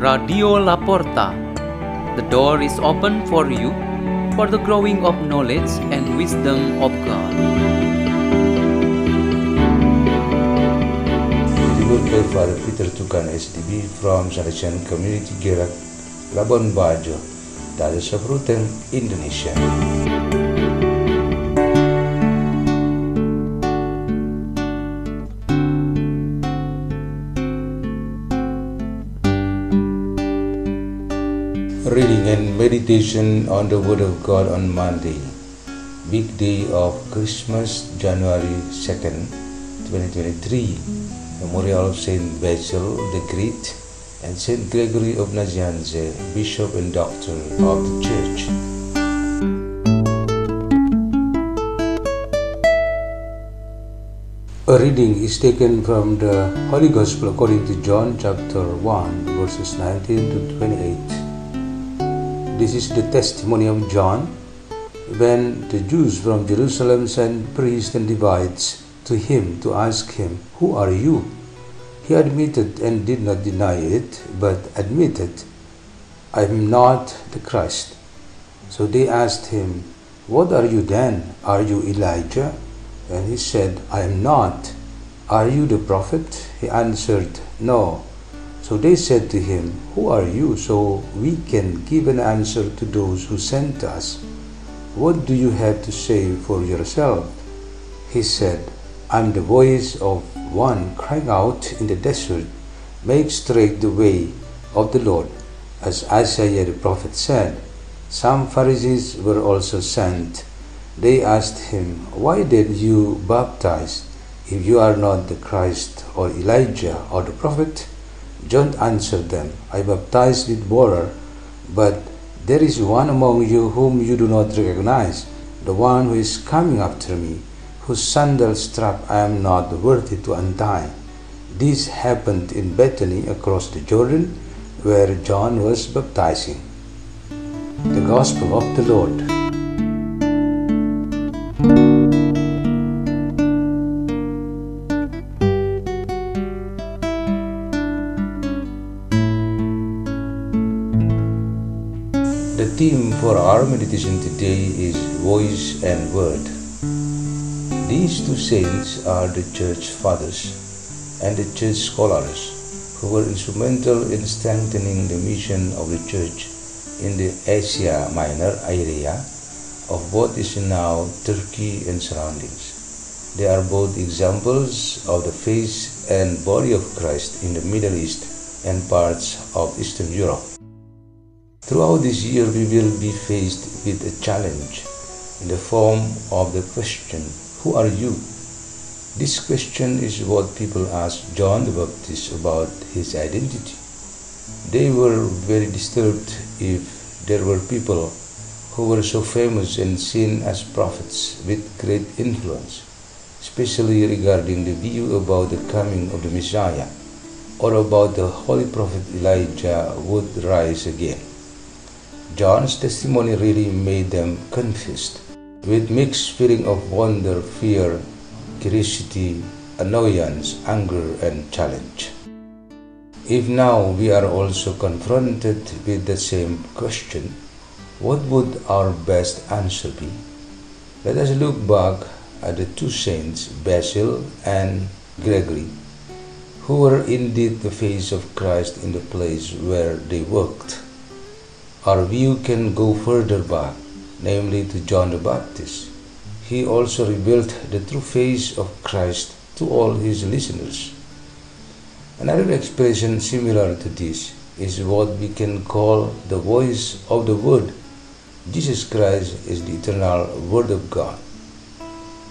Radio La Porta. The door is open for you for the growing of knowledge and wisdom of God. Good Father Peter Tukan, SDB from Sanitation Community, Gerak Labon Bajo, Tadasa Bruten, Indonesia. Reading and meditation on the Word of God on Monday, big day of Christmas, January 2nd, 2023, Memorial of Saint Basil the Great and Saint Gregory of Nazianze, Bishop and Doctor of the Church. A reading is taken from the Holy Gospel according to John chapter 1, verses 19 to 28. This is the testimony of John when the Jews from Jerusalem sent priests and Levites to him to ask him, "Who are you?" He admitted and did not deny it, but admitted, "I am not the Christ." So they asked him, "What are you then? Are you Elijah?" And he said, "I am not." "Are you the prophet?" He answered, "No." So they said to him, "Who are you, so we can give an answer to those who sent us? What do you have to say for yourself?" He said, "I am the voice of one crying out in the desert, 'Make straight the way of the Lord,' as Isaiah the prophet said." Some Pharisees were also sent. They asked him, "Why did you baptize, if you are not the Christ or Elijah or the prophet?" John answered them, "I baptize with water, but there is one among you whom you do not recognize, the one who is coming after me, whose sandal strap I am not worthy to untie." This happened in Bethany across the Jordan, where John was baptizing. The Gospel of the Lord. The theme for our meditation today is voice and word. These two saints are the church fathers and the church scholars who were instrumental in strengthening the mission of the church in the Asia Minor area of what is now Turkey and surroundings. They are both examples of the face and body of Christ in the Middle East and parts of Eastern Europe. Throughout this year, we will be faced with a challenge in the form of the question, "Who are you?" This question is what people asked John the Baptist about his identity. They were very disturbed if there were people who were so famous and seen as prophets with great influence, especially regarding the view about the coming of the Messiah or about the holy prophet Elijah would rise again. John's testimony really made them confused, with mixed feeling of wonder, fear, curiosity, annoyance, anger, and challenge. If now we are also confronted with the same question, what would our best answer be? Let us look back at the two saints, Basil and Gregory, who were indeed the face of Christ in the place where they worked. Our view can go further back, namely to John the Baptist. He also revealed the true face of Christ to all his listeners. Another expression similar to this is what we can call the voice of the Word. Jesus Christ is the eternal Word of God.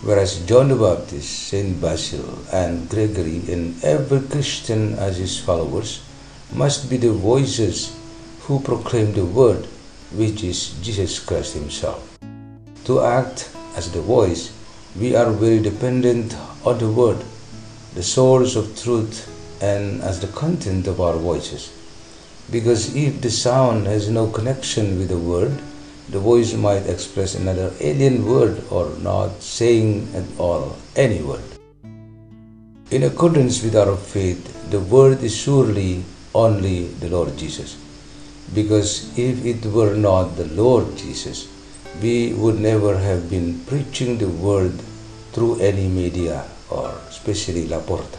Whereas John the Baptist, Saint Basil, and Gregory, and every Christian as his followers, must be the voices who proclaimed the Word, which is Jesus Christ Himself. To act as the voice, we are very dependent on the Word, the source of truth, and as the content of our voices. Because if the sound has no connection with the Word, the voice might express another alien word or not saying at all any word. In accordance with our faith, the Word is surely only the Lord Jesus. Because if it were not the Lord Jesus, we would never have been preaching the word through any media, or especially La Porta.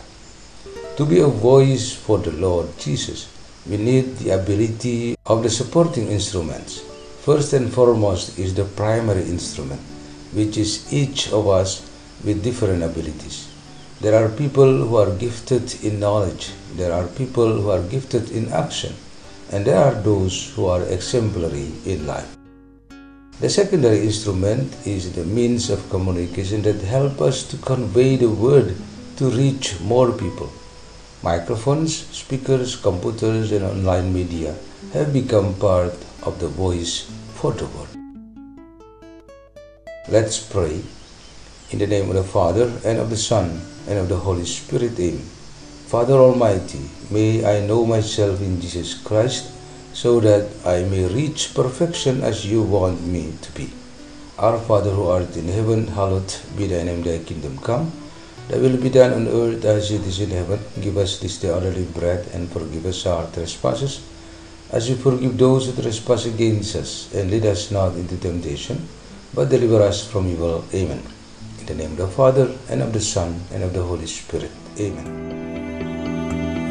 To be a voice for the Lord Jesus, we need the ability of the supporting instruments. First and foremost is the primary instrument, which is each of us with different abilities. There are people who are gifted in knowledge, there are people who are gifted in action, and there are those who are exemplary in life. The secondary instrument is the means of communication that help us to convey the word to reach more people. Microphones, speakers, computers, and online media have become part of the voice for the word. Let's pray. In the name of the Father, and of the Son, and of the Holy Spirit, Amen. Father Almighty, may I know myself in Jesus Christ, so that I may reach perfection as you want me to be. Our Father who art in heaven, hallowed be thy name, thy kingdom come. Thy will be done on earth as it is in heaven. Give us this day our daily bread, and forgive us our trespasses, as we forgive those who trespass against us. And lead us not into temptation, but deliver us from evil. Amen. In the name of the Father, and of the Son, and of the Holy Spirit. Amen.